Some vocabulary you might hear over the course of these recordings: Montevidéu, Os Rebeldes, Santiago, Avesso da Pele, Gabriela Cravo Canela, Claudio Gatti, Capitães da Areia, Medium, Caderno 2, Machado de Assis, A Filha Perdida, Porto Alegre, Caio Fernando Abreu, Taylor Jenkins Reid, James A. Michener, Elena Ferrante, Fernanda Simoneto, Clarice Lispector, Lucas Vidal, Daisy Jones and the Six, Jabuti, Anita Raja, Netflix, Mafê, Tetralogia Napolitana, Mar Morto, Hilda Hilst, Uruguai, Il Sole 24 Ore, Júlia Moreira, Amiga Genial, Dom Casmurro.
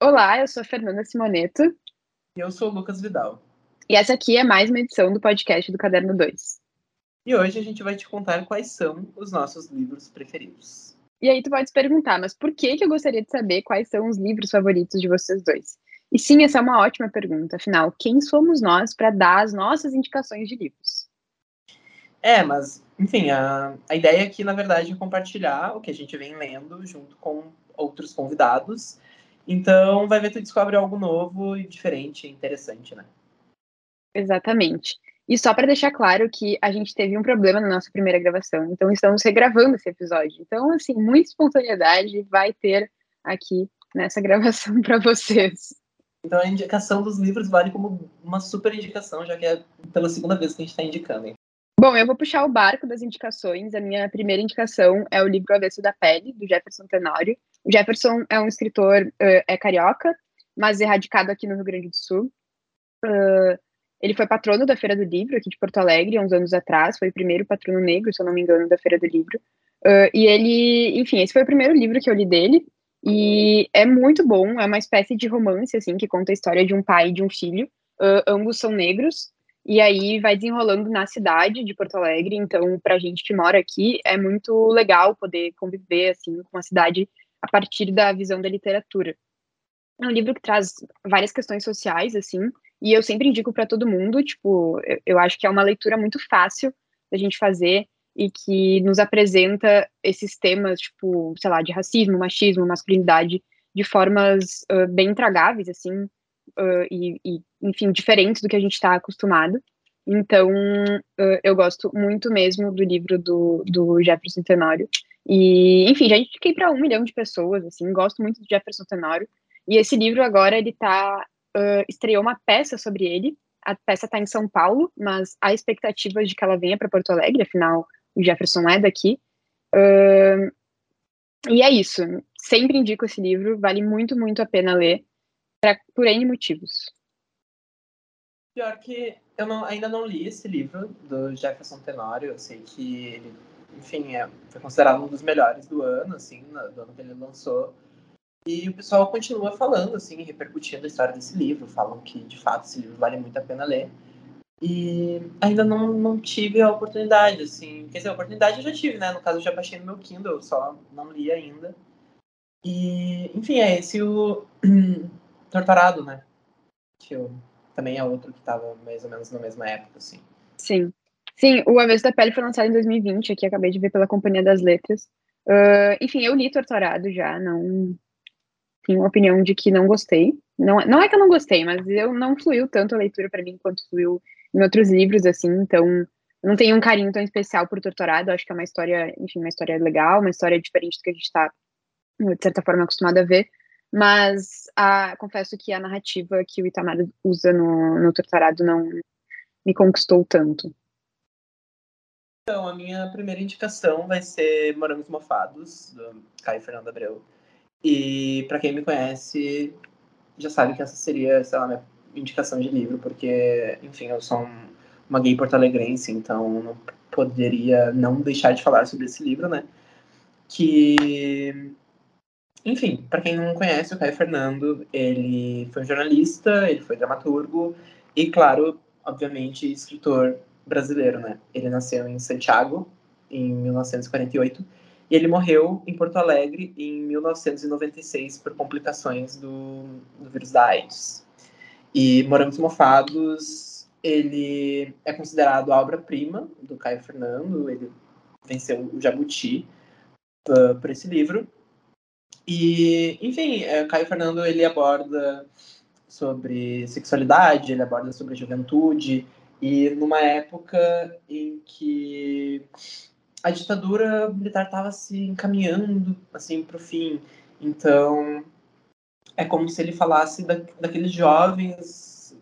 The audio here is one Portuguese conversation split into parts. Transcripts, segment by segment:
Olá, eu sou a Fernanda Simoneto. E eu sou o Lucas Vidal. E essa aqui é mais uma edição do podcast do Caderno 2. E hoje a gente vai te contar quais são os nossos livros preferidos. E aí tu pode se perguntar, mas por que eu gostaria de saber quais são os livros favoritos de vocês dois? E sim, essa é uma ótima pergunta, afinal, quem somos nós para dar as nossas indicações de livros? É, mas, enfim, a ideia aqui, na verdade, é compartilhar o que a gente vem lendo junto com outros convidados. Então, vai ver que tu descobre algo novo e diferente, interessante, né? Exatamente. E só para deixar claro que a gente teve um problema na nossa primeira gravação, então estamos regravando esse episódio. Então, assim, muita espontaneidade vai ter aqui nessa gravação para vocês. Então, a indicação dos livros vale como uma super indicação, já que é pela segunda vez que a gente está indicando, hein? Bom, eu vou puxar o barco das indicações. A minha primeira indicação é o livro Avesso da Pele, do Jefferson Tenório. O Jefferson é um escritor, é carioca, mas é radicado aqui no Rio Grande do Sul. Ele foi patrono da Feira do Livro, aqui de Porto Alegre, há uns anos atrás. Foi o primeiro patrono negro, se eu não me engano, da Feira do Livro. E ele, enfim, esse foi o primeiro livro que eu li dele. E é muito bom, é uma espécie de romance, assim, que conta a história de um pai e de um filho. Ambos são negros. E aí vai desenrolando na cidade de Porto Alegre, então pra gente que mora aqui é muito legal poder conviver assim, com a cidade a partir da visão da literatura. É um livro que traz várias questões sociais, assim, e eu sempre indico para todo mundo, tipo, eu acho que é uma leitura muito fácil da gente fazer e que nos apresenta esses temas, tipo, sei lá, de racismo, machismo, masculinidade, de formas bem tragáveis, assim, enfim, diferente do que a gente está acostumado. Então, eu gosto muito mesmo do livro do Jefferson Tenório. E, enfim, já indiquei para 1 milhão de pessoas, assim, gosto muito do Jefferson Tenório. E esse livro agora, ele tá... estreou uma peça sobre ele. A peça está em São Paulo, mas há expectativas de que ela venha para Porto Alegre, afinal, o Jefferson é daqui. E é isso. Sempre indico esse livro, vale muito, muito a pena ler. Por N motivos. Pior que eu ainda não li esse livro do Jefferson Tenório. Eu sei que ele, enfim, foi considerado um dos melhores do ano, assim, do ano que ele lançou. E o pessoal continua falando, assim, repercutindo a história desse livro. Falam que, de fato, esse livro vale muito a pena ler. E ainda não tive a oportunidade, assim. Quer dizer, a oportunidade eu já tive, né? No caso, eu já baixei no meu Kindle, só não li ainda. E, enfim, é esse o... Torturado, né? Que também é outro que estava mais ou menos na mesma época, assim. Sim. Sim, o Avesso da Pele foi lançado em 2020, aqui acabei de ver pela Companhia das Letras. Enfim, eu li Torturado já, não... Tenho uma opinião de que não gostei. Não é que eu não gostei, mas eu não fluiu tanto a leitura para mim quanto fluiu em outros livros, assim, então... Não tenho um carinho tão especial por Torturado, acho que é uma história, enfim, uma história legal, uma história diferente do que a gente está, de certa forma, acostumado a ver. Mas confesso que a narrativa que o Itamar usa no Torturado não me conquistou tanto. Então, a minha primeira indicação vai ser Morangos Mofados, do Caio Fernando Abreu. E pra quem me conhece, já sabe que essa seria, sei lá, minha indicação de livro, porque, enfim, eu sou uma gay porto-alegrense, então não poderia não deixar de falar sobre esse livro, né? Que... Enfim, para quem não conhece, o Caio Fernando, ele foi um jornalista, ele foi dramaturgo e, claro, obviamente, escritor brasileiro, né? Ele nasceu em Santiago, em 1948, e ele morreu em Porto Alegre em 1996 por complicações do vírus da AIDS. E Morangos Mofados, ele é considerado a obra-prima do Caio Fernando, ele venceu o Jabuti por esse livro. E, enfim, Caio Fernando, ele aborda sobre sexualidade, ele aborda sobre juventude, e numa época em que a ditadura militar estava se encaminhando, assim, para o fim. Então, é como se ele falasse daqueles jovens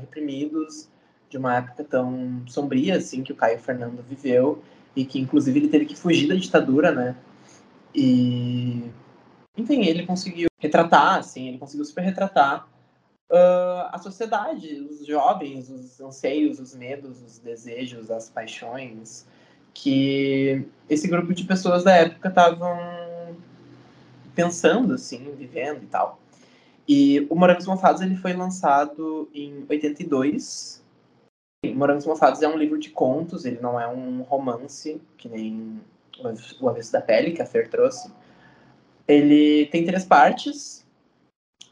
reprimidos de uma época tão sombria, assim, que o Caio Fernando viveu, e que, inclusive, ele teve que fugir da ditadura, né? E, enfim, ele conseguiu retratar, assim, ele conseguiu super retratar a sociedade, os jovens, os anseios, os medos, os desejos, as paixões, que esse grupo de pessoas da época estavam pensando, assim, vivendo e tal. E o Morangos Mofados, ele foi lançado em 82. Morangos Mofados é um livro de contos, ele não é um romance, que nem o Avesso da Pele, que a Fer trouxe. Ele tem 3 partes.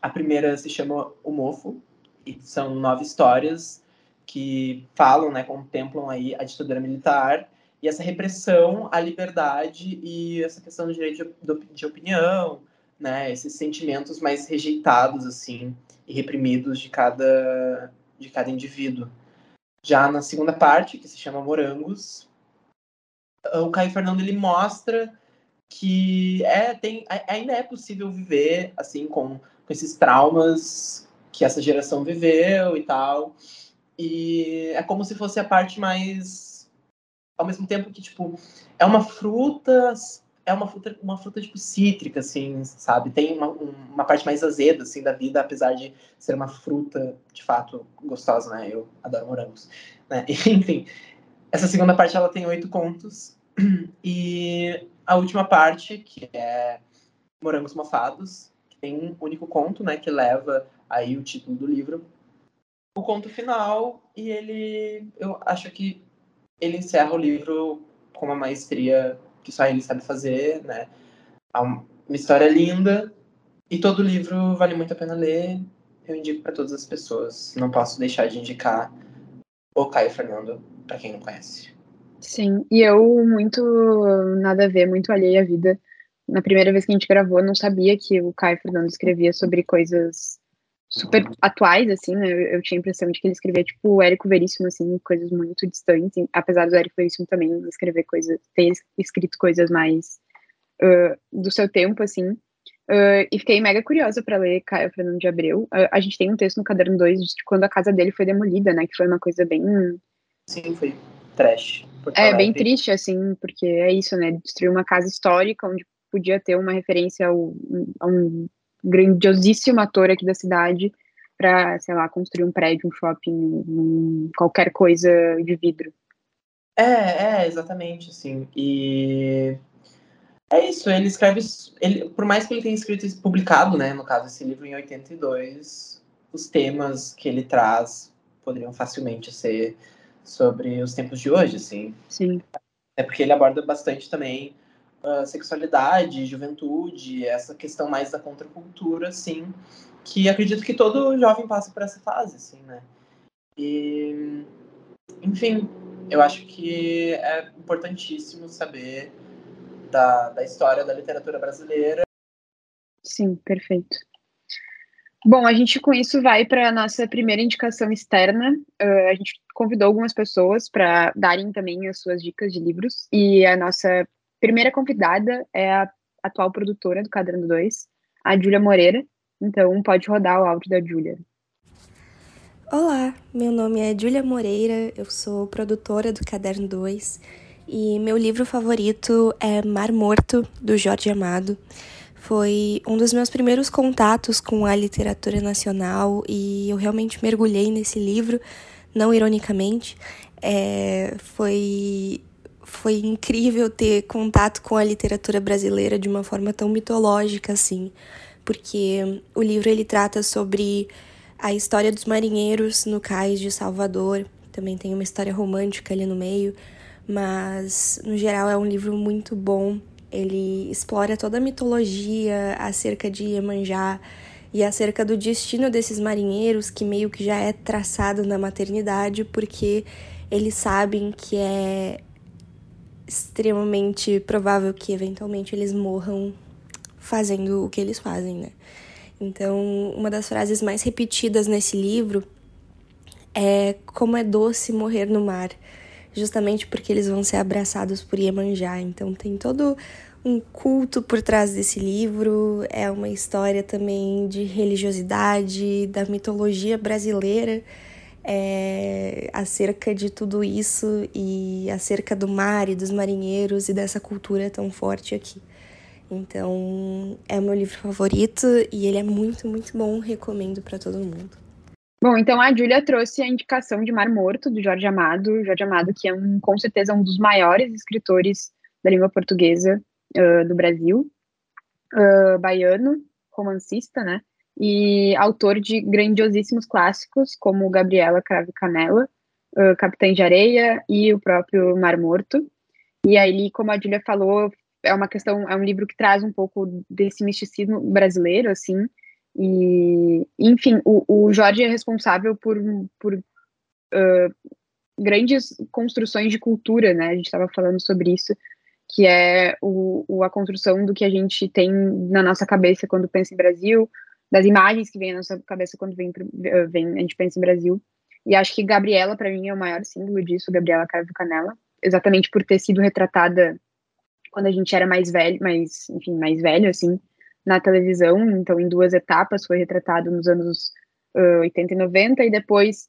A primeira se chama O Mofo, e são 9 histórias que falam, né, contemplam aí a ditadura militar e essa repressão à liberdade e essa questão do direito de opinião, né, esses sentimentos mais rejeitados, assim, e reprimidos de cada indivíduo. Já na segunda parte, que se chama Morangos, o Caio Fernando, ele mostra que ainda é possível viver, assim, com esses traumas que essa geração viveu e tal. E é como se fosse a parte mais... Ao mesmo tempo que, tipo, é uma fruta tipo, cítrica, assim, sabe? Tem uma parte mais azeda, assim, da vida, apesar de ser uma fruta, de fato, gostosa, né? Eu adoro morangos, né? Enfim, essa segunda parte, ela tem 8 contos. E a última parte, que é Morangos Mofados, que tem um único conto, né? Que leva aí o título do livro. O conto final, e ele... Eu acho que ele encerra o livro com uma maestria que só ele sabe fazer, né? Uma história linda, e todo livro vale muito a pena ler. Eu indico para todas as pessoas. Não posso deixar de indicar o Caio Fernando para quem não conhece. Sim, e eu muito nada a ver, muito alheia à vida. Na primeira vez que a gente gravou, eu não sabia que o Caio Fernando escrevia sobre coisas super atuais, assim, né? Eu tinha a impressão de que ele escrevia, tipo, o Érico Veríssimo, assim, coisas muito distantes, apesar do Érico Veríssimo também escrever coisas, ter escrito coisas mais do seu tempo, assim, e fiquei mega curiosa para ler Caio Fernando de Abreu. A gente tem um texto no Caderno 2 de quando a casa dele foi demolida, né, que foi uma coisa bem... Sim, foi trash. É, bem triste, assim, porque é isso, né, destruiu uma casa histórica, onde podia ter uma referência a um grandiosíssimo ator aqui da cidade para, sei lá, construir um prédio, um shopping, qualquer coisa de vidro. É, exatamente, assim. E é isso, ele escreve... Ele, por mais que ele tenha escrito e publicado, né, no caso, esse livro em 82, os temas que ele traz poderiam facilmente ser sobre os tempos de hoje, assim. Sim. É porque ele aborda bastante também sexualidade, juventude, essa questão mais da contracultura, assim, que acredito que todo jovem passa por essa fase, assim, né? E, enfim, eu acho que é importantíssimo saber da história da literatura brasileira. Sim, perfeito. Bom, a gente com isso vai para a nossa primeira indicação externa. A gente convidou algumas pessoas para darem também as suas dicas de livros, e a nossa primeira convidada é a atual produtora do Caderno 2, a Júlia Moreira. Então, pode rodar o áudio da Júlia. Olá, meu nome é Júlia Moreira, eu sou produtora do Caderno 2 e meu livro favorito é Mar Morto, do Jorge Amado. Foi um dos meus primeiros contatos com a literatura nacional e eu realmente mergulhei nesse livro, não ironicamente. Foi incrível ter contato com a literatura brasileira de uma forma tão mitológica, assim, porque o livro ele trata sobre a história dos marinheiros no cais de Salvador, também tem uma história romântica ali no meio, mas, no geral, é um livro muito bom, ele explora toda a mitologia acerca de Iemanjá e acerca do destino desses marinheiros, que meio que já é traçado na maternidade, porque eles sabem que é extremamente provável que eventualmente eles morram fazendo o que eles fazem, né? Então, uma das frases mais repetidas nesse livro é como é doce morrer no mar, justamente porque eles vão ser abraçados por Iemanjá. Então, tem todo um culto por trás desse livro, é uma história também de religiosidade, da mitologia brasileira. acerca de tudo isso e acerca do mar e dos marinheiros e dessa cultura tão forte aqui. Então, é o meu livro favorito e ele é muito, muito bom, recomendo para todo mundo. Bom, então a Júlia trouxe a indicação de Mar Morto, do Jorge Amado. Jorge Amado, que é com certeza um dos maiores escritores da língua portuguesa do Brasil, baiano, romancista, né? E autor de grandiosíssimos clássicos, como Gabriela Cravo Canela, Capitã de Areia e o próprio Mar Morto. E aí, como a Júlia falou, é um livro que traz um pouco desse misticismo brasileiro, assim, e, enfim, o Jorge é responsável por grandes construções de cultura, né? A gente estava falando sobre isso, que é a construção do que a gente tem na nossa cabeça quando pensa em Brasil, das imagens que vem na nossa cabeça quando a gente pensa em Brasil. E acho que Gabriela, para mim, é o maior símbolo disso, Gabriela Cravo Canela, exatamente por ter sido retratada quando a gente era mais velho, assim, na televisão. Então, em duas etapas, foi retratado nos anos 80 e 90, e depois,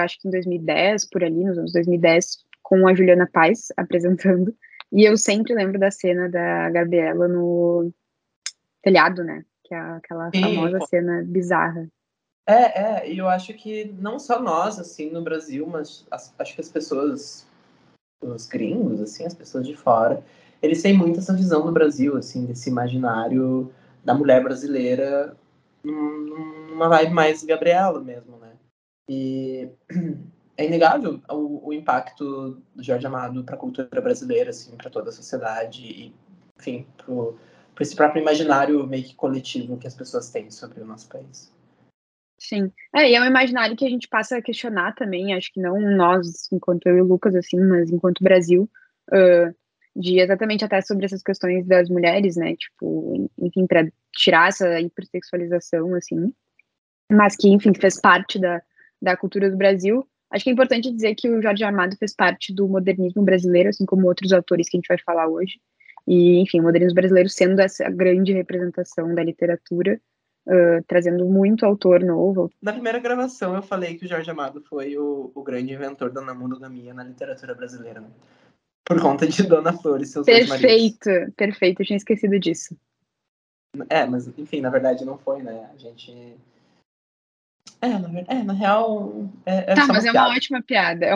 acho que em 2010, por ali, nos anos 2010, com a Juliana Paes apresentando. E eu sempre lembro da cena da Gabriela no telhado, né? Que é aquela famosa cena bizarra. E eu acho que não só nós, assim, no Brasil, mas acho que as pessoas, os gringos, assim, as pessoas de fora, eles têm muito essa visão do Brasil, assim, desse imaginário da mulher brasileira numa vibe mais Gabriela mesmo, né? E é inegável o impacto do Jorge Amado para a cultura brasileira, assim, para toda a sociedade e, enfim, para esse próprio imaginário meio que coletivo que as pessoas têm sobre o nosso país. Sim. E é um imaginário que a gente passa a questionar também, acho que não nós, enquanto eu e o Lucas, assim, mas enquanto Brasil, de exatamente até sobre essas questões das mulheres, né, tipo, enfim, para tirar essa hipersexualização, assim, mas que, enfim, fez parte da cultura do Brasil. Acho que é importante dizer que o Jorge Amado fez parte do modernismo brasileiro, assim como outros autores que a gente vai falar hoje. E, enfim, o modernismo brasileiro sendo essa grande representação da literatura, trazendo muito autor novo. Na primeira gravação eu falei que o Jorge Amado foi o grande inventor da monogamia na literatura brasileira, né? Por conta de Dona Flor e seus dois maridos. Perfeito, eu tinha esquecido disso. Mas, enfim, na verdade não foi, né? A gente... na real... É uma ótima piada.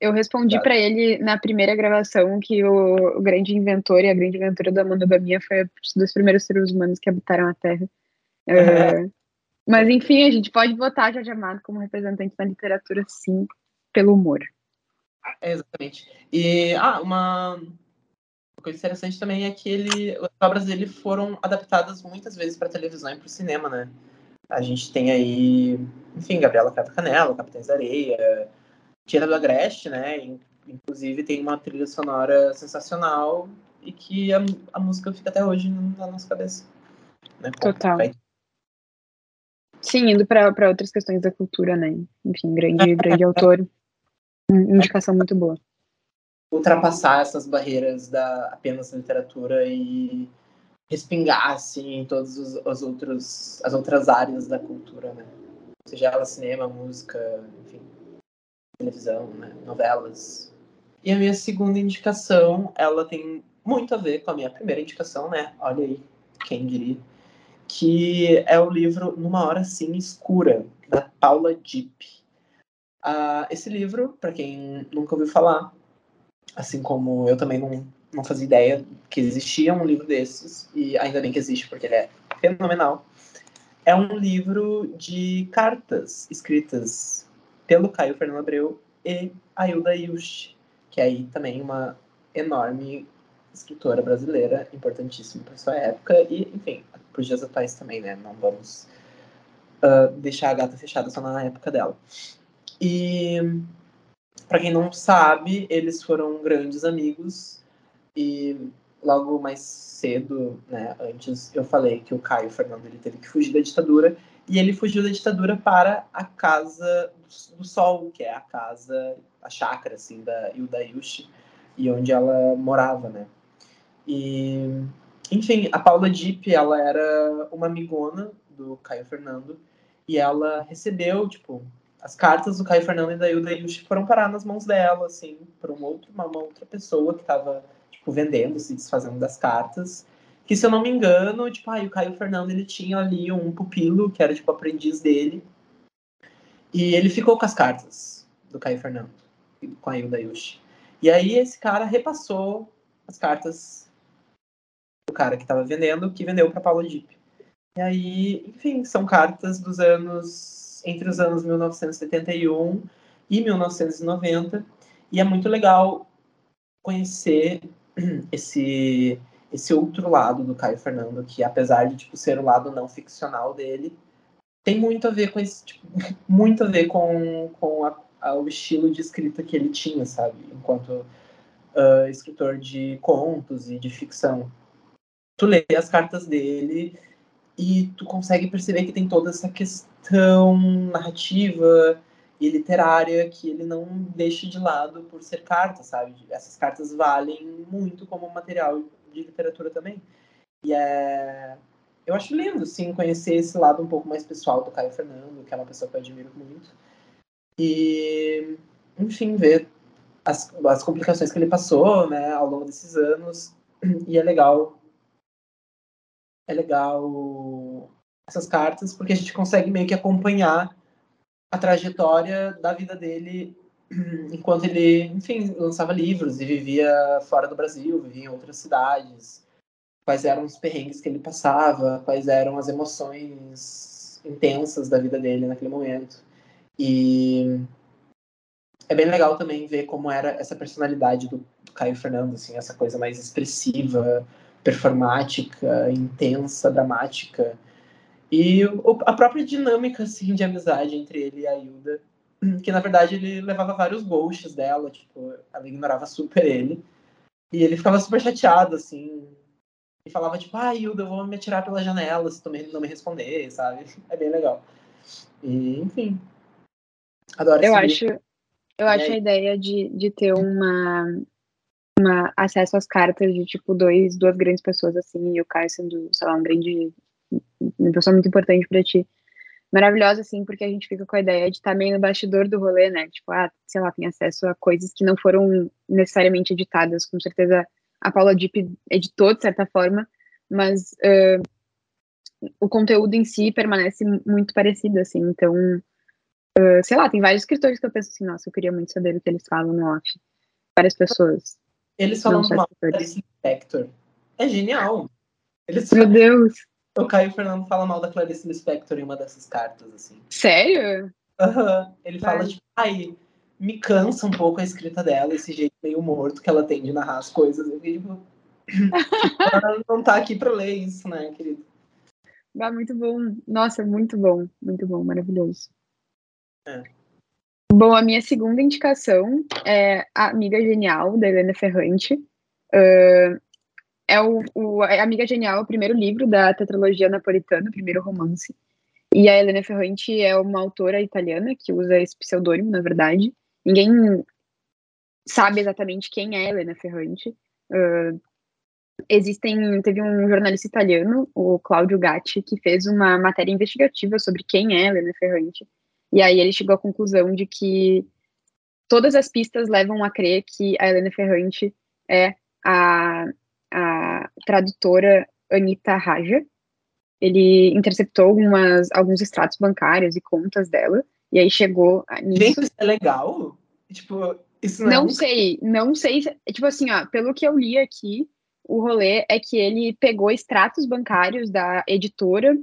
Eu respondi pra ele na primeira gravação que o grande inventor e a grande inventora da monogamia foi os dois primeiros seres humanos que habitaram a Terra. Mas, enfim, a gente pode botar Jorge Amado como representante da literatura, sim, pelo humor. Exatamente. E, uma coisa interessante também é que as obras dele foram adaptadas muitas vezes pra televisão e pro cinema, né? A gente tem aí, enfim, Gabriela Cravo Canela, Capitães da Areia, Tira do Agreste, né? Inclusive tem uma trilha sonora sensacional e que a música fica até hoje na nossa cabeça. Né? Total. Sim, indo para outras questões da cultura, né? Enfim, grande autor. Indicação muito boa. Ultrapassar essas barreiras da apenas literatura e respingar, assim, em todas as outras áreas da cultura, né? Seja ela cinema, música, enfim, televisão, né? Novelas. E a minha segunda indicação, ela tem muito a ver com a minha primeira indicação, né? Olha aí, quem diria. Que é o livro Numa Hora Assim Escura, da Paula Dip. Esse livro, para quem nunca ouviu falar, assim como eu também não fazia ideia que existia um livro desses, e ainda bem que existe, porque ele é fenomenal. É um livro de cartas escritas pelo Caio Fernando Abreu e a Hilda Hilst, que é aí também uma enorme escritora brasileira, importantíssima para sua época, e, enfim, para os dias atuais também, né? Não vamos deixar a gata fechada só na época dela. E, para quem não sabe, eles foram grandes amigos. E logo mais cedo, né, antes eu falei que o Caio Fernando ele teve que fugir da ditadura, e ele fugiu da ditadura para a Casa do Sol, que é a chácara, assim, da Hilda Hilst, e onde ela morava, né. E, enfim, a Paula Dip, ela era uma amigona do Caio Fernando, e ela recebeu, tipo, as cartas do Caio Fernando e da Hilda Hilst foram parar nas mãos dela, assim, para uma outra pessoa que estava, tipo, vendendo, se desfazendo das cartas. Que, se eu não me engano, tipo, o Caio Fernando, ele tinha ali um pupilo, que era, tipo, aprendiz dele. E ele ficou com as cartas do Caio Fernando, com a Hilda Hilst. E aí esse cara repassou as cartas do cara que estava vendendo, que vendeu para Paula Dip. E aí, enfim, são cartas dos anos, entre os anos 1971 e 1990. E é muito legal conhecer esse outro lado do Caio Fernando, que apesar de, tipo, ser o lado não ficcional dele, tem muito a ver com esse, tipo, muito a ver com o estilo de escrita que ele tinha, sabe? Enquanto escritor de contos e de ficção. Tu lê as cartas dele e tu consegue perceber que tem toda essa questão narrativa e literária que ele não deixa de lado por ser carta, sabe? Essas cartas valem muito como material de literatura também. E é... eu acho lindo, sim, conhecer esse lado um pouco mais pessoal do Caio Fernando, que é uma pessoa que eu admiro muito. E, enfim, ver as complicações que ele passou, né, ao longo desses anos. E é legal essas cartas, porque a gente consegue meio que acompanhar a trajetória da vida dele enquanto ele, enfim, lançava livros e vivia fora do Brasil, vivia em outras cidades. Quais eram os perrengues que ele passava, quais eram as emoções intensas da vida dele naquele momento. E é bem legal também ver como era essa personalidade do Caio Fernando, assim, essa coisa mais expressiva, performática, intensa, dramática. E a própria dinâmica, assim, de amizade entre ele e a Hilda, que na verdade ele levava vários ghosts dela, tipo, ela ignorava super ele. E ele ficava super chateado, assim, e falava, tipo, Hilda, eu vou me atirar pela janela se tu não me responder, sabe? É bem legal. E, enfim, adoro isso. Eu acho a ideia de ter uma acesso às cartas de, tipo, duas grandes pessoas, assim, e o Caio sendo, sei lá, uma pessoa muito importante pra ti. Maravilhosa, assim, porque a gente fica com a ideia de estar meio no bastidor do rolê, né? Tipo, sei lá, tem acesso a coisas que não foram necessariamente editadas. Com certeza a Paula Dip editou, de certa forma, mas o conteúdo em si permanece muito parecido, assim. Então, sei lá, tem vários escritores que eu penso assim, nossa, eu queria muito saber o que eles falam no off. Várias pessoas. Eles falam mal da Clarice Lispector. É genial. Meu Deus. O Caio Fernando fala mal da Clarice Lispector em uma dessas cartas, assim. Sério? Aham. Ele fala, tipo, me cansa um pouco a escrita dela, esse jeito meio morto que ela tem de narrar as coisas. Eu digo, ela não tá aqui pra ler isso, né, querido? Ah, muito bom. Nossa, muito bom, maravilhoso. É. Bom, a minha segunda indicação é A Amiga Genial, da Elena Ferrante. A Amiga Genial é o primeiro livro da Tetralogia Napolitana, o primeiro romance. E a Elena Ferrante é uma autora italiana que usa esse pseudônimo, na verdade. Ninguém sabe exatamente quem é a Elena Ferrante. Teve um jornalista italiano, o Claudio Gatti, que fez uma matéria investigativa sobre quem é a Elena Ferrante. E aí ele chegou à conclusão de que todas as pistas levam a crer que a Elena Ferrante é a tradutora Anita Raja. Ele interceptou alguns extratos bancários e contas dela, e aí chegou nisso. Gente, isso é legal? Tipo, isso não é... Não sei. Tipo assim, pelo que eu li aqui, o rolê é que ele pegou extratos bancários da editora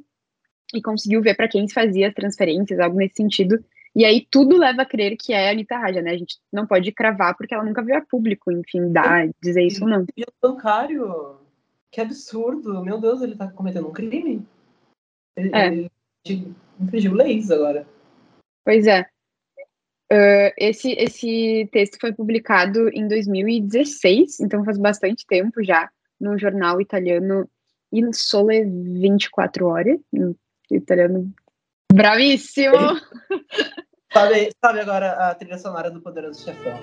e conseguiu ver para quem se fazia as transferências, algo nesse sentido. E aí tudo leva a crer que é a Anita Raja, né? A gente não pode cravar porque ela nunca veio a público, enfim, dizer isso ou não. E o bancário? Que absurdo! Meu Deus, ele tá cometendo um crime? Ele infringiu leis agora. Pois é. Esse texto foi publicado em 2016, então faz bastante tempo já, num jornal italiano Il Sole 24 Ore, italiano bravíssimo! Sabe agora a trilha sonora do Poderoso Chefão.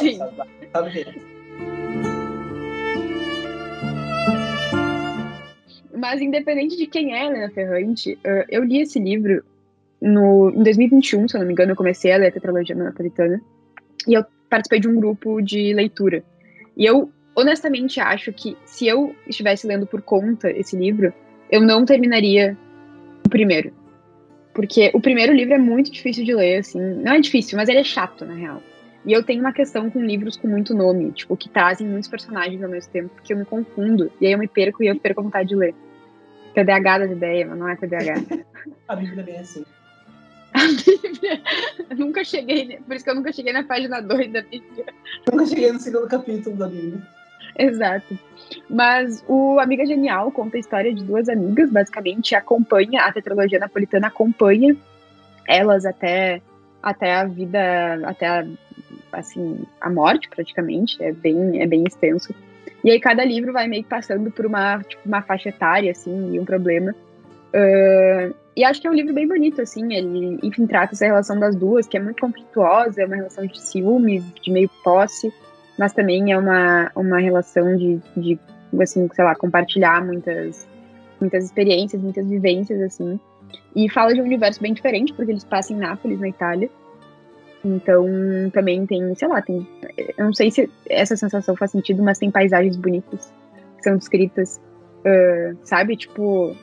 Sim. Sabe. Mas independente de quem é Elena Ferrante, eu li esse livro em 2021, se eu não me engano, eu comecei a ler a Tetralogia Napolitana, e eu participei de um grupo de leitura. E eu, honestamente, acho que se eu estivesse lendo por conta esse livro, eu não terminaria o primeiro. Porque o primeiro livro é muito difícil de ler, assim. Não é difícil, mas ele é chato, na real. E eu tenho uma questão com livros com muito nome, tipo, que trazem muitos personagens ao mesmo tempo, porque eu me confundo, e aí eu me perco e eu perco a vontade de ler. TDAH das ideias, mas não é TDAH. A Bíblia também é assim. A Bíblia. Eu nunca cheguei, né? Por isso que eu nunca cheguei na página 2 da Bíblia. Nunca cheguei no segundo capítulo da Bíblia. Exato. Mas o Amiga Genial conta a história de duas amigas, basicamente, acompanha, a Tetralogia Napolitana acompanha elas até a vida, até a, assim, a morte, praticamente, é bem extenso. E aí cada livro vai meio que passando por uma faixa etária, assim, e um problema. E acho que é um livro bem bonito, assim, ele, enfim, trata essa relação das duas, que é muito conflituosa, é uma relação de ciúmes, de meio posse, mas também é uma relação de assim, sei lá, compartilhar muitas experiências, muitas vivências, assim, e fala de um universo bem diferente, porque eles passam em Nápoles, na Itália, então também tem, sei lá, tem, eu não sei se essa sensação faz sentido, mas tem paisagens bonitas que são descritas, sabe, tipo...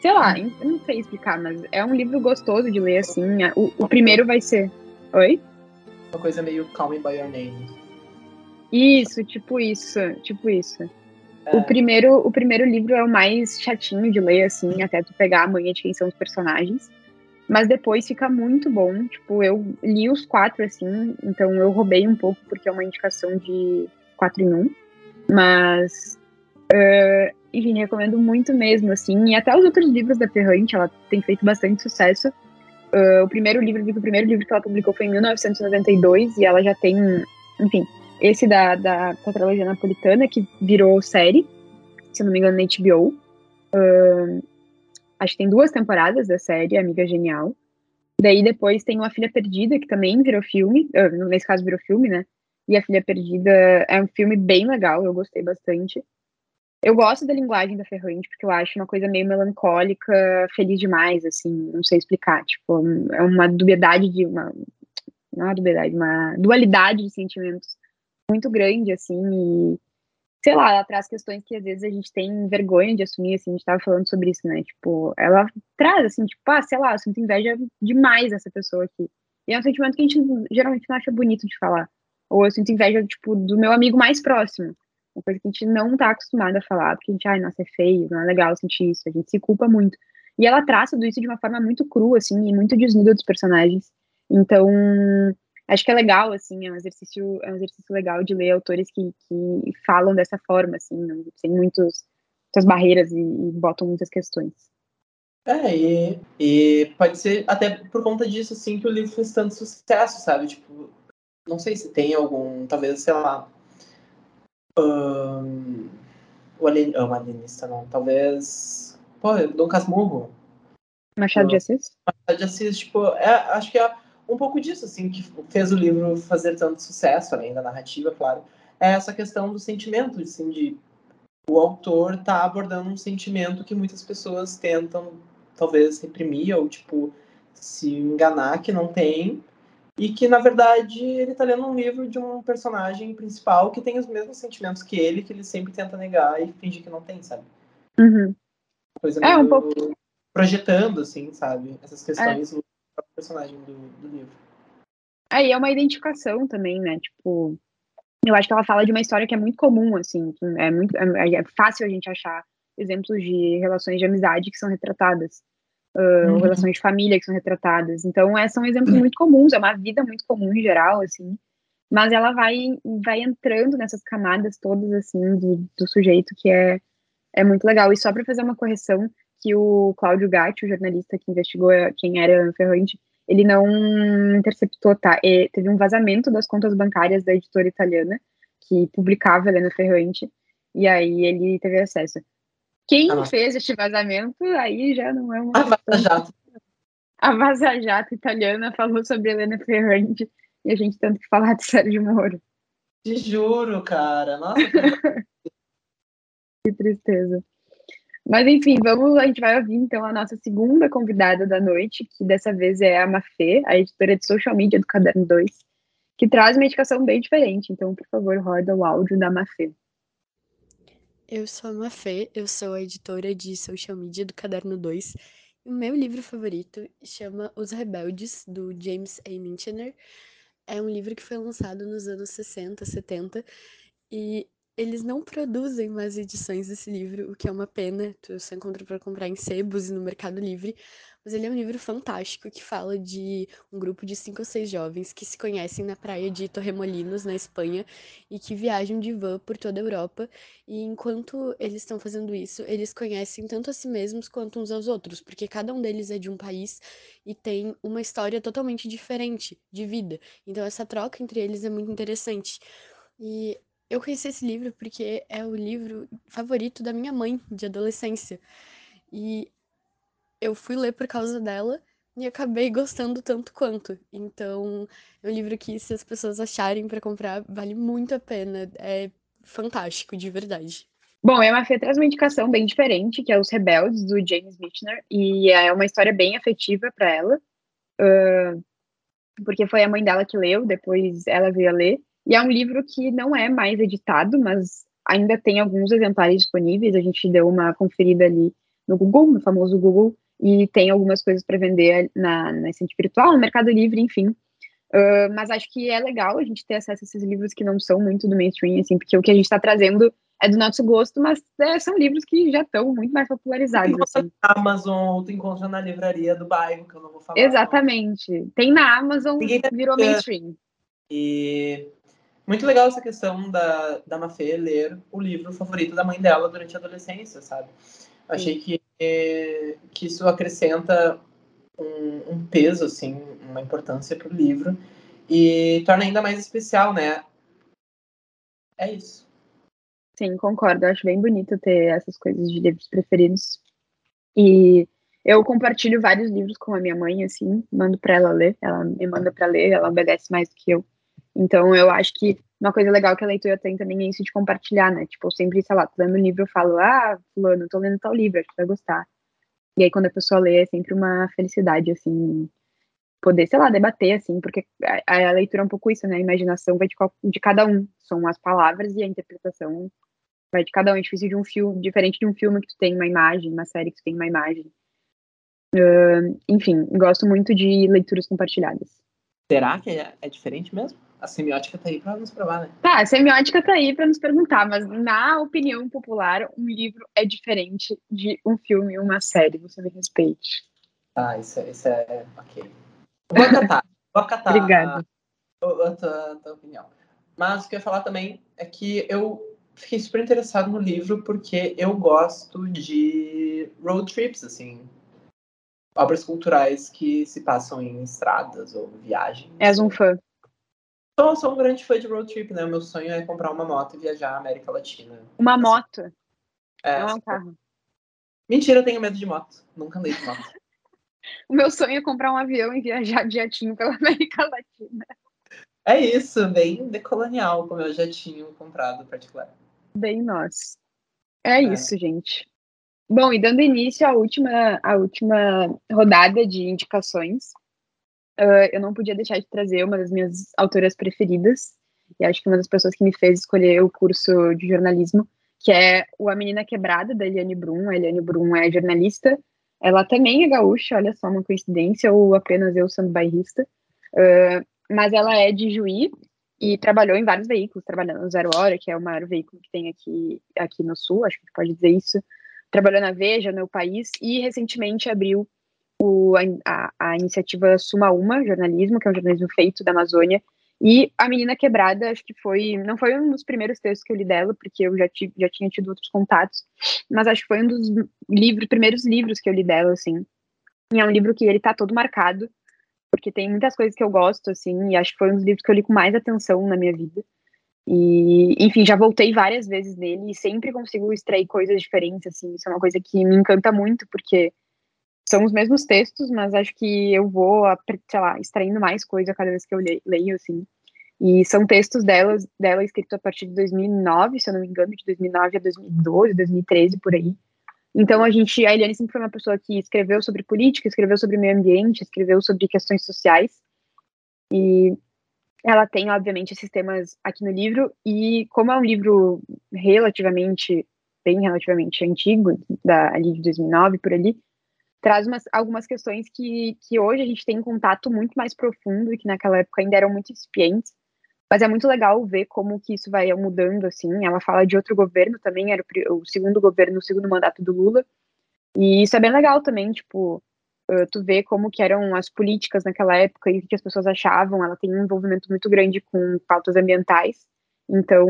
Sei lá, eu não sei explicar, mas é um livro gostoso de ler, assim. O primeiro vai ser... Oi? Uma coisa meio Call Me By Your Name. Isso, tipo isso. É. O primeiro livro é o mais chatinho de ler, assim, até tu pegar a manha de quem são os personagens. Mas depois fica muito bom. Tipo, eu li os 4, assim, então eu roubei um pouco, porque é uma indicação de 4 em 1. Mas... enfim, recomendo muito mesmo, assim, e até os outros livros da Ferrante, ela tem feito bastante sucesso. O primeiro livro que ela publicou foi em 1992, e ela já tem, enfim, esse da Tetralogia Napolitana, que virou série, se eu não me engano, na HBO. Acho que tem 2 temporadas da série, Amiga Genial. Daí depois tem A Filha Perdida, que também virou filme, nesse caso virou filme, né? E A Filha Perdida é um filme bem legal, eu gostei bastante. Eu gosto da linguagem da Ferrante, porque eu acho uma coisa meio melancólica, feliz demais, assim, não sei explicar, tipo, é uma dubiedade de uma... Não é uma dubiedade, uma dualidade de sentimentos muito grande, assim, e, sei lá, ela traz questões que às vezes a gente tem vergonha de assumir, assim, a gente tava falando sobre isso, né, tipo, ela traz, assim, tipo, ah, sei lá, eu sinto inveja demais dessa pessoa aqui, e é um sentimento que a gente geralmente não acha bonito de falar, ou eu sinto inveja, tipo, do meu amigo mais próximo, uma coisa que a gente não tá acostumada a falar, porque a gente, ai, nossa, é feio, não é legal sentir isso, a gente se culpa muito. E ela traça tudo isso de uma forma muito crua, assim, e muito desnuda dos personagens. Então, acho que é legal, assim, é um exercício legal de ler autores que falam dessa forma, assim, sem muitas barreiras e botam muitas questões. É, e pode ser até por conta disso, assim, que o livro fez tanto sucesso, sabe? Tipo, não sei se tem algum, talvez, sei lá, o alienista não, talvez Dom Casmurro, Machado de Assis? Machado de Assis, tipo, acho que é um pouco disso, assim, que fez o livro fazer tanto sucesso, além da narrativa, claro, é essa questão do sentimento, assim, de o autor tá abordando um sentimento que muitas pessoas tentam, talvez, reprimir ou, tipo, se enganar que não tem. E que, na verdade, ele tá lendo um livro de um personagem principal que tem os mesmos sentimentos que ele sempre tenta negar e fingir que não tem, sabe? Uhum. Coisa meio um pouco... projetando, assim, sabe? Essas questões do personagem do livro. É uma identificação também, né? Tipo, eu acho que ela fala de uma história que é muito comum, assim. É fácil a gente achar exemplos de relações de amizade que são retratadas. Relações de família que são retratadas. Então, são exemplos muito comuns, é uma vida muito comum em geral, assim. Mas ela vai entrando nessas camadas todas, assim, do sujeito, que é muito legal. E só para fazer uma correção, que o Cláudio Gatti, o jornalista que investigou quem era Elena Ferrante, ele não interceptou, tá? E teve um vazamento das contas bancárias da editora italiana, que publicava Elena Ferrante, e aí ele teve acesso. Quem fez este vazamento, aí já não é uma... A Vaza Jato. A Vaza Jato italiana falou sobre Elena Ferrante e a gente tanto que falar de Sérgio Moro. Te juro, cara. Nossa. Que tristeza. Mas, enfim, a gente vai ouvir, então, a nossa segunda convidada da noite, que dessa vez é a Mafê, a editora de social media do Caderno 2, que traz uma indicação bem diferente. Então, por favor, roda o áudio da Mafê. Eu sou a Mafê, eu sou a editora de social media do Caderno 2. E o meu livro favorito chama Os Rebeldes, do James A. Michener. É um livro que foi lançado nos anos 60, 70, e... eles não produzem mais edições desse livro, o que é uma pena, tu só encontra para comprar em sebos e no Mercado Livre, mas ele é um livro fantástico que fala de um grupo de 5 ou 6 jovens que se conhecem na praia de Torremolinos, na Espanha, e que viajam de van por toda a Europa, e enquanto eles estão fazendo isso, eles conhecem tanto a si mesmos quanto uns aos outros, porque cada um deles é de um país e tem uma história totalmente diferente de vida, então essa troca entre eles é muito interessante. E eu conheci esse livro porque é o livro favorito da minha mãe, de adolescência. E eu fui ler por causa dela e acabei gostando tanto quanto. Então, é um livro que, se as pessoas acharem para comprar, vale muito a pena. É fantástico, de verdade. Bom, a Mafê traz uma indicação bem diferente, que é Os Rebeldes, do James Michener. E é uma história bem afetiva para ela, porque foi a mãe dela que leu, depois ela veio a ler. E é um livro que não é mais editado, mas ainda tem alguns exemplares disponíveis. A gente deu uma conferida ali no Google, no famoso Google, e tem algumas coisas para vender na estante virtual, no Mercado Livre, enfim. Mas acho que é legal a gente ter acesso a esses livros que não são muito do mainstream, assim, porque o que a gente está trazendo é do nosso gosto, mas são livros que já estão muito mais popularizados. Tem assim na Amazon, tu encontra na livraria do bairro, que eu não vou falar. Exatamente. Não. Tem na Amazon, virou mainstream. E... muito legal essa questão da Mafê ler o livro favorito da mãe dela durante a adolescência, sabe? Achei que isso acrescenta um peso, assim, uma importância pro livro e torna ainda mais especial, né? É isso. Sim, concordo. Eu acho bem bonito ter essas coisas de livros preferidos. E eu compartilho vários livros com a minha mãe, assim, mando pra ela ler, ela me manda pra ler, ela obedece mais do que eu. Então, eu acho que uma coisa legal que a leitura tem também é isso de compartilhar, né? Tipo, eu sempre, sei lá, tô lendo um livro, eu falo, fulano, tô lendo tal livro, acho que vai gostar. E aí, quando a pessoa lê, é sempre uma felicidade, assim, poder, sei lá, debater, assim, porque a leitura é um pouco isso, né? A imaginação vai de cada um, são as palavras e a interpretação vai de cada um. É difícil de um filme, diferente de um filme que tu tem uma imagem, uma série que tu tem uma imagem. Enfim, gosto muito de leituras compartilhadas. Será que é diferente mesmo? A semiótica tá aí pra nos provar, né? Tá, a semiótica tá aí pra nos perguntar, mas na opinião popular, um livro é diferente de um filme, uma série, você me respeite. Tá, isso é... ok. Vou acatar Obrigada. A tua opinião. Mas o que eu ia falar também é que eu fiquei super interessado no livro porque eu gosto de road trips, assim, obras culturais que se passam em estradas ou viagens. És um fã. Eu sou um grande fã de road trip, né? O meu sonho é comprar uma moto e viajar à América Latina. Uma moto? É, não é um carro. Mentira, eu tenho medo de moto. Nunca andei de moto. O meu sonho é comprar um avião e viajar de jatinho pela América Latina. É isso, bem decolonial, com o meu jatinho comprado particular. Bem nós. É isso, gente. Bom, e dando início à última rodada de indicações... eu não podia deixar de trazer uma das minhas autoras preferidas, e acho que uma das pessoas que me fez escolher o curso de jornalismo, que é A Menina Quebrada, da Eliane Brum. A Eliane Brum é jornalista, ela também é gaúcha, olha só, uma coincidência, ou apenas eu sendo bairrista, mas ela é de Juí e trabalhou em vários veículos, trabalhando no Zero Hora, que é o maior veículo que tem aqui no Sul, acho que pode dizer isso, trabalhou na Veja, no País, e recentemente abriu a iniciativa Suma Uma Jornalismo, que é um jornalismo feito da Amazônia, e A Menina Quebrada, acho que não foi um dos primeiros textos que eu li dela, porque eu já tinha tido outros contatos, mas acho que foi um dos primeiros livros que eu li dela, assim, e é um livro que ele tá todo marcado, porque tem muitas coisas que eu gosto, assim, e acho que foi um dos livros que eu li com mais atenção na minha vida, e, enfim, já voltei várias vezes nele, e sempre consigo extrair coisas diferentes, assim, isso é uma coisa que me encanta muito, porque são os mesmos textos, mas acho que eu vou, sei lá, extraindo mais coisa cada vez que eu leio, assim. E são textos dela escritos a partir de 2009, se eu não me engano, de 2009 a 2012, 2013, por aí. Então, a Eliane sempre foi uma pessoa que escreveu sobre política, escreveu sobre meio ambiente, escreveu sobre questões sociais. E ela tem, obviamente, esses temas aqui no livro. E como é um livro relativamente antigo, ali de 2009, por ali, traz algumas questões que hoje a gente tem um contato muito mais profundo e que naquela época ainda eram muito incipientes. Mas é muito legal ver como que isso vai mudando, assim. Ela fala de outro governo também, era o segundo governo, o segundo mandato do Lula. E isso é bem legal também, tipo, tu vê como que eram as políticas naquela época e o que as pessoas achavam. Ela tem um envolvimento muito grande com pautas ambientais. Então,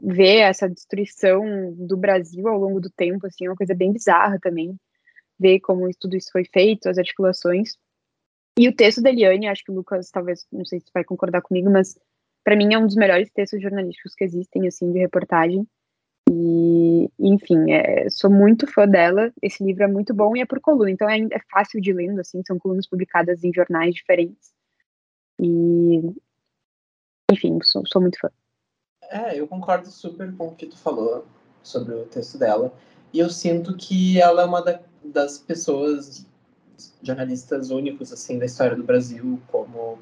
ver essa destruição do Brasil ao longo do tempo, assim, é uma coisa bem bizarra também. Ver como tudo isso foi feito, as articulações. E o texto da Eliane, acho que o Lucas, talvez, não sei se vai concordar comigo, mas para mim é um dos melhores textos jornalísticos que existem, assim, de reportagem. E, enfim, sou muito fã dela. Esse livro é muito bom e é por coluna, então é fácil de lendo, assim, são colunas publicadas em jornais diferentes. E, enfim, sou muito fã. Eu concordo super com o que tu falou sobre o texto dela. E eu sinto que ela é uma das pessoas, jornalistas únicos, assim, da história do Brasil, como...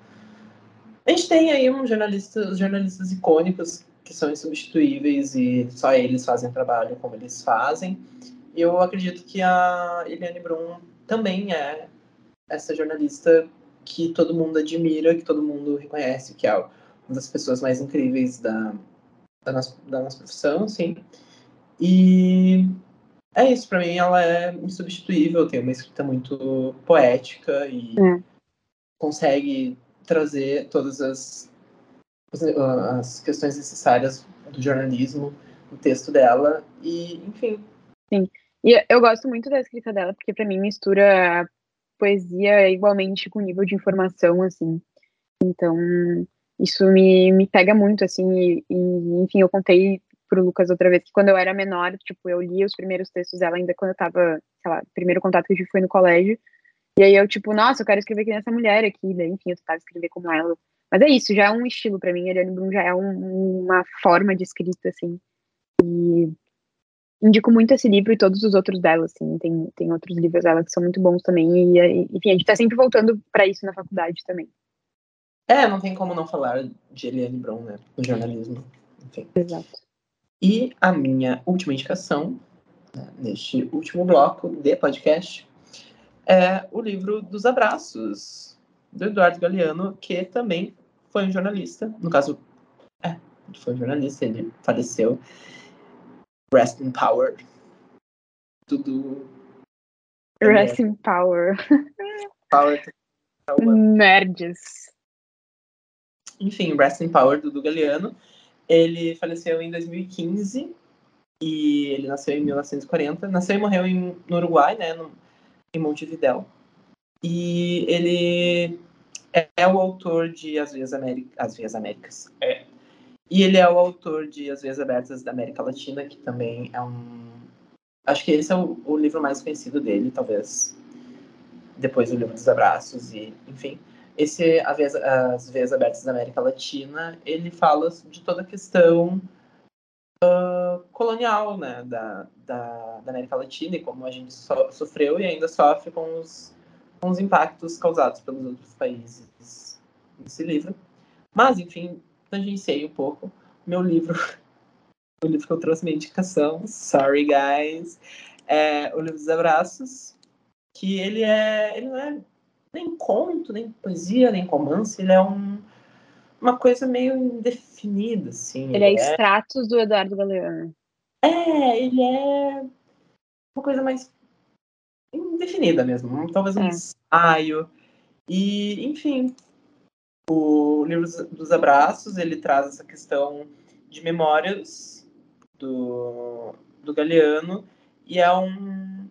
A gente tem aí jornalistas icônicos que são insubstituíveis e só eles fazem trabalho como eles fazem. E eu acredito que a Eliane Brum também é essa jornalista que todo mundo admira, que todo mundo reconhece, que é uma das pessoas mais incríveis da nossa profissão, assim. E é isso, pra mim ela é insubstituível, tem uma escrita muito poética e consegue trazer todas as questões necessárias do jornalismo no texto dela, e enfim. Sim, e eu gosto muito da escrita dela, porque pra mim mistura poesia igualmente com nível de informação, assim. Então, isso me pega muito, assim, e enfim, eu contei pro Lucas outra vez que quando eu era menor, tipo, eu lia os primeiros textos dela ainda quando eu tava, sei lá, o primeiro contato que eu tive foi no colégio. E aí eu, tipo, nossa, eu quero escrever que nem essa mulher aqui, daí, enfim, eu tentava escrever como ela. Mas é isso, já é um estilo pra mim, Eliane Brum já é uma forma de escrita, assim. E indico muito esse livro e todos os outros dela, assim. Tem outros livros dela que são muito bons também. E, enfim, a gente tá sempre voltando pra isso na faculdade também. Não tem como não falar de Eliane Brum, né? No jornalismo, enfim. Exato. E a minha última indicação, né, neste último bloco de podcast, é o livro dos Abraços, do Eduardo Galeano, que também foi um jornalista. No caso, foi um jornalista, ele faleceu. Rest in Power. Tudo... Rest in Power. Power. Nerds. Enfim, Rest in Power, do Galeano. Ele faleceu em 2015 e ele nasceu em 1940. Nasceu e morreu no Uruguai, né? Em Montevidéu. E ele é o autor de As Vias Américas. E ele é o autor de As Vias Abertas da América Latina, que também é um... Acho que esse é o livro mais conhecido dele, talvez. Depois do Livro dos Abraços e, enfim. Esse As Vias Abertas da América Latina, ele fala de toda a questão colonial, né, da América Latina, e como a gente sofreu e ainda sofre com os impactos causados pelos outros países nesse livro. Mas, enfim, tangenciei um pouco. O livro que eu trouxe minha indicação, sorry guys, é o Livro dos Abraços, que ele não é nem conto, nem poesia, nem romance, ele é uma coisa meio indefinida, assim. Ele é extratos do Eduardo Galeano. Ele é uma coisa mais indefinida mesmo. Talvez um ensaio. E, enfim, o Livro dos Abraços, ele traz essa questão de memórias do Galeano. E é um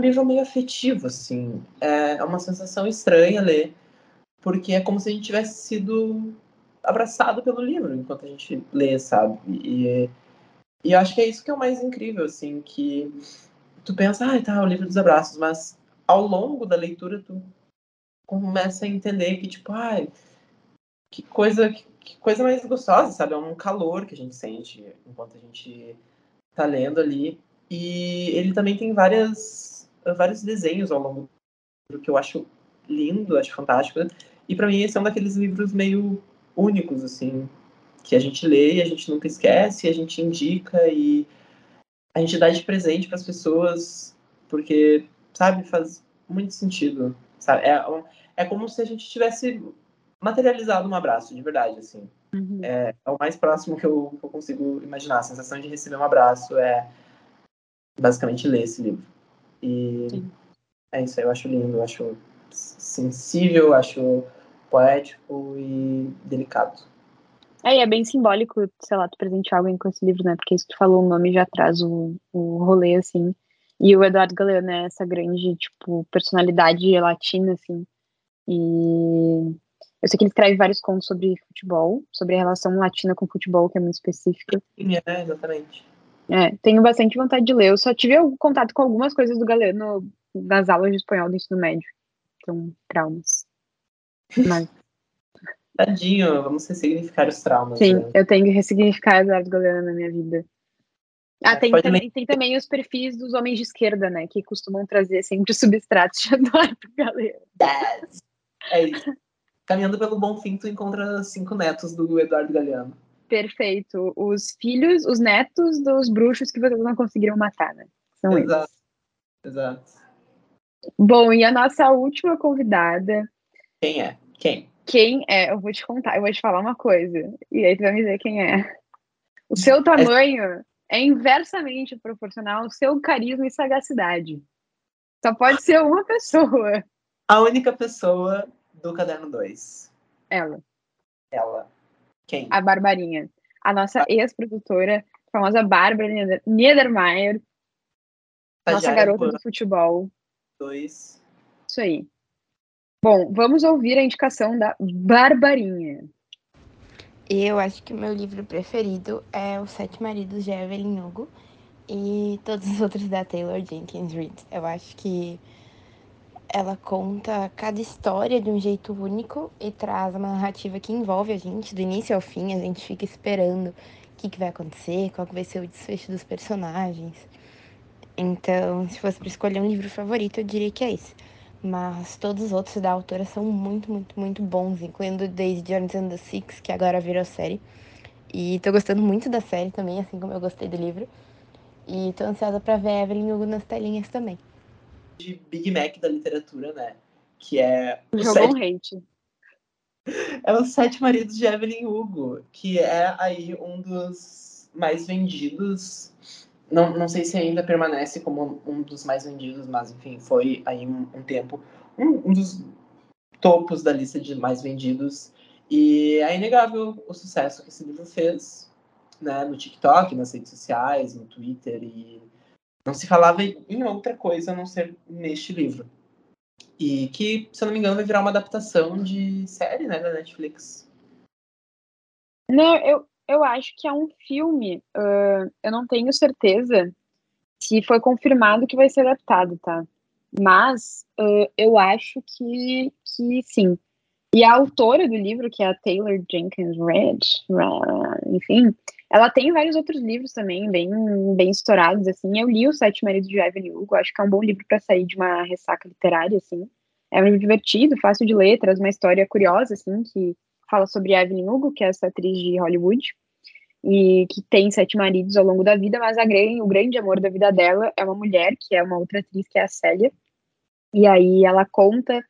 livro meio afetivo, assim. É uma sensação estranha ler. Porque é como se a gente tivesse sido abraçado pelo livro enquanto a gente lê, sabe? E eu acho que é isso que é o mais incrível, assim, que tu pensa, o Livro dos Abraços, mas ao longo da leitura tu começa a entender que, tipo, que coisa mais gostosa, sabe? É um calor que a gente sente enquanto a gente tá lendo ali. E ele também tem vários desenhos ao longo do livro que eu acho lindo, acho fantástico. E para mim esse é um daqueles livros meio únicos, assim, que a gente lê e a gente nunca esquece, a gente indica e a gente dá de presente para as pessoas, porque, sabe, faz muito sentido, sabe? É como se a gente tivesse materializado um abraço, de verdade, assim. Uhum. É o mais próximo que eu consigo imaginar. A sensação de receber um abraço é basicamente ler esse livro. E sim, é isso aí, eu acho lindo, eu acho sensível, eu acho poético e delicado. É bem simbólico, sei lá, tu presentear alguém com esse livro, né? Porque isso que tu falou, o nome já traz o rolê, assim. E o Eduardo Galeano é essa grande, tipo, personalidade latina, assim. E eu sei que ele traz vários contos sobre futebol, sobre a relação latina com o futebol, que é muito específica. Sim, exatamente. Tenho bastante vontade de ler. Eu só tive contato com algumas coisas do Galeano nas aulas de espanhol do ensino médio. Então, traumas. Mas... tadinho, vamos ressignificar os traumas. Sim, né? Eu tenho que ressignificar Eduardo Galeano na minha vida. Tem também os perfis dos homens de esquerda, né? Que costumam trazer sempre substratos de Eduardo Galeano. Yes. É isso. Caminhando pelo Bom Fim, tu encontra 5 netos do Eduardo Galeano. Perfeito. Os filhos, os netos dos bruxos que vocês não conseguiram matar, né? São exato, eles. Exato. Bom, e a nossa última convidada... Quem é? Quem é? Eu vou te contar, eu vou te falar uma coisa. E aí tu vai me dizer quem é. O seu tamanho é inversamente proporcional ao seu carisma e sagacidade. Só pode ser uma pessoa. A única pessoa do Caderno 2. Ela. Quem? A Barbarinha. A nossa ex-produtora, a famosa Bárbara Niedermeyer. Nossa garota do futebol. 2. Isso aí. Bom, vamos ouvir a indicação da Barbarinha. Eu acho que o meu livro preferido é Os 7 Maridos de Evelyn Hugo e todos os outros da Taylor Jenkins Reid. Eu acho que ela conta cada história de um jeito único e traz uma narrativa que envolve a gente do início ao fim. A gente fica esperando o que vai acontecer, qual que vai ser o desfecho dos personagens. Então, se fosse para escolher um livro favorito, eu diria que é esse. Mas todos os outros da autora são muito, muito, muito bons, incluindo Daisy Jones and the Six, que agora virou série. E tô gostando muito da série também, assim como eu gostei do livro. E tô ansiosa pra ver Evelyn Hugo nas telinhas também. De Big Mac da literatura, né? Que é... É Os 7 Maridos de Evelyn Hugo, que é aí um dos mais vendidos... Não sei se ainda permanece como um dos mais vendidos, mas, enfim, foi aí um tempo um dos topos da lista de mais vendidos. E é inegável o sucesso que esse livro fez, né, no TikTok, nas redes sociais, no Twitter. E não se falava em outra coisa a não ser neste livro. E que, se eu não me engano, vai virar uma adaptação de série, né, da Netflix. Não, eu acho que é um filme, eu não tenho certeza se foi confirmado que vai ser adaptado, tá? Mas eu acho que sim. E a autora do livro, que é a Taylor Jenkins Reid, enfim, ela tem vários outros livros também, bem, bem estourados, assim. Eu li Os 7 Maridos de Evelyn Hugo, acho que é um bom livro para sair de uma ressaca literária, assim. É um livro divertido, fácil de ler, traz uma história curiosa, assim, que... fala sobre Evelyn Hugo, que é essa atriz de Hollywood, e que tem 7 maridos ao longo da vida, mas o grande amor da vida dela é uma mulher, que é uma outra atriz, que é a Célia, e aí ela conta,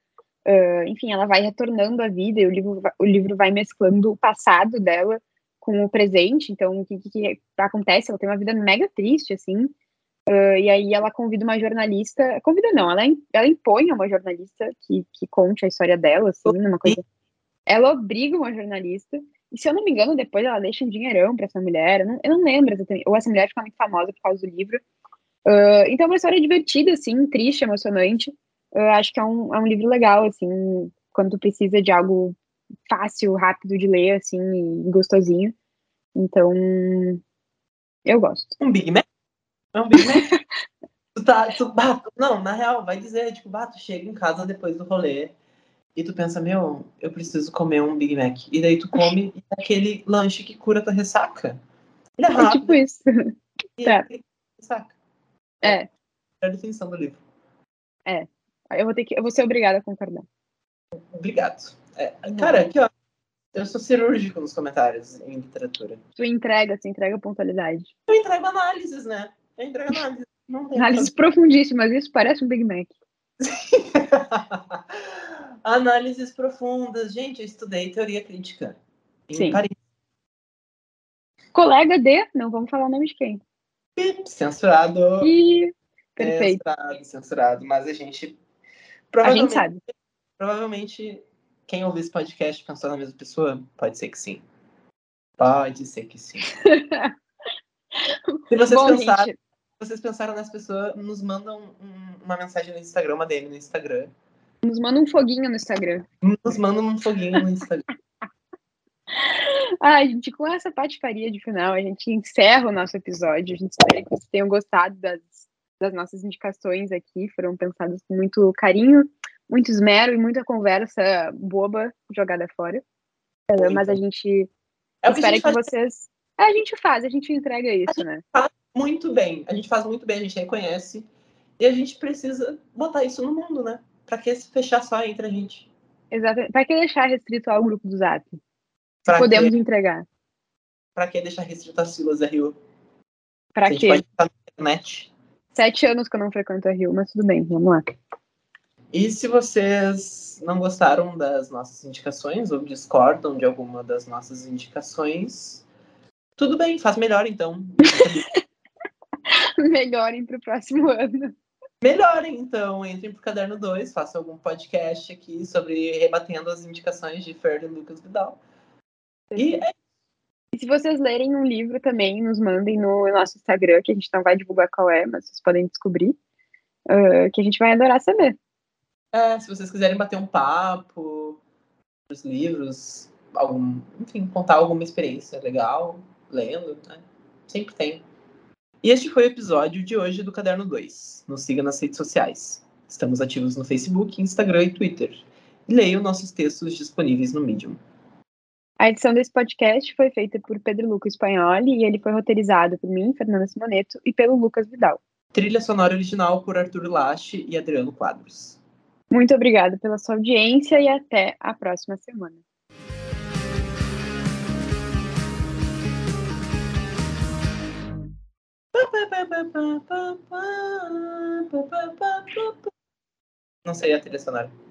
enfim, ela vai retornando à vida, e o livro vai mesclando o passado dela com o presente, então o que acontece, ela tem uma vida mega triste, assim, e aí ela convida uma jornalista, ela impõe a uma jornalista que conte a história dela, assim, uma coisa... Ela obriga uma jornalista, e se eu não me engano, depois ela deixa um dinheirão pra essa mulher, eu não lembro exatamente, ou essa mulher fica muito famosa por causa do livro. Então é uma história divertida, assim, triste, emocionante. Acho que é um livro legal, assim, quando tu precisa de algo fácil, rápido de ler, assim, e gostosinho. Então, eu gosto. Um Big Mac? É um Big Mac? Na real, vai dizer, tipo, tu chega em casa depois do rolê, e tu pensa, meu, eu preciso comer um Big Mac. E daí tu come aquele lanche que cura tua ressaca. Ele é rápido. É tipo isso. E tá. Ressaca. É. É a definição do livro. É. Eu vou ser obrigada a concordar. Obrigado. É, cara, aqui, ó. Eu sou cirúrgico nos comentários em literatura. Você entrega pontualidade. Eu entrego análises, né? Eu entrego análises. Análises profundíssimas, isso parece um Big Mac. Análises profundas. Gente, eu estudei teoria crítica em Paris. Colega de, não vamos falar o nome de quem. Censurado. Perfeito. Censurado, mas a gente... Provavelmente, a gente sabe. Provavelmente, quem ouviu esse podcast pensou na mesma pessoa? Pode ser que sim. Pode ser que sim. Se vocês pensarem... Vocês pensaram nessa pessoa, nos mandam uma mensagem no Instagram, uma DM no Instagram. Nos mandam um foguinho no Instagram. Nos mandam um foguinho no Instagram. Ai, gente, com essa patifaria de final, a gente encerra o nosso episódio. A gente espera que vocês tenham gostado das nossas indicações aqui. Foram pensadas com muito carinho, muito esmero e muita conversa boba jogada fora. Muito. Mas a gente espera que vocês... A gente faz, a gente entrega isso, né? Muito bem, a gente faz muito bem, a gente reconhece e a gente precisa botar isso no mundo, né? Pra que se fechar só entre a gente. Exatamente, pra que deixar restrito ao grupo do Zap? Se podemos entregar. Pra que deixar restrito a Silas, a Rio? Pra que? A gente pode estar na internet. 7 anos que eu não frequento a Rio, mas tudo bem, vamos lá. E se vocês não gostaram das nossas indicações ou discordam de alguma das nossas indicações, tudo bem, faz melhor então. Melhorem para o próximo ano. Melhorem, então. Entrem para o Caderno 2, façam algum podcast aqui sobre rebatendo as indicações de Fer e Lucas Vidal. E se vocês lerem um livro também, nos mandem no nosso Instagram, que a gente não vai divulgar qual é, mas vocês podem descobrir, que a gente vai adorar saber. É, se vocês quiserem bater um papo, os livros, enfim, contar alguma experiência legal, lendo, né? Sempre tem. E este foi o episódio de hoje do Caderno 2. Nos siga nas redes sociais. Estamos ativos no Facebook, Instagram e Twitter. E leia nossos textos disponíveis no Medium. A edição desse podcast foi feita por Pedro Luca Espagnoli e ele foi roteirizado por mim, Fernanda Simoneto, e pelo Lucas Vidal. Trilha sonora original por Arthur Lache e Adriano Quadros. Muito obrigada pela sua audiência e até a próxima semana. Não sei a trilha sonora.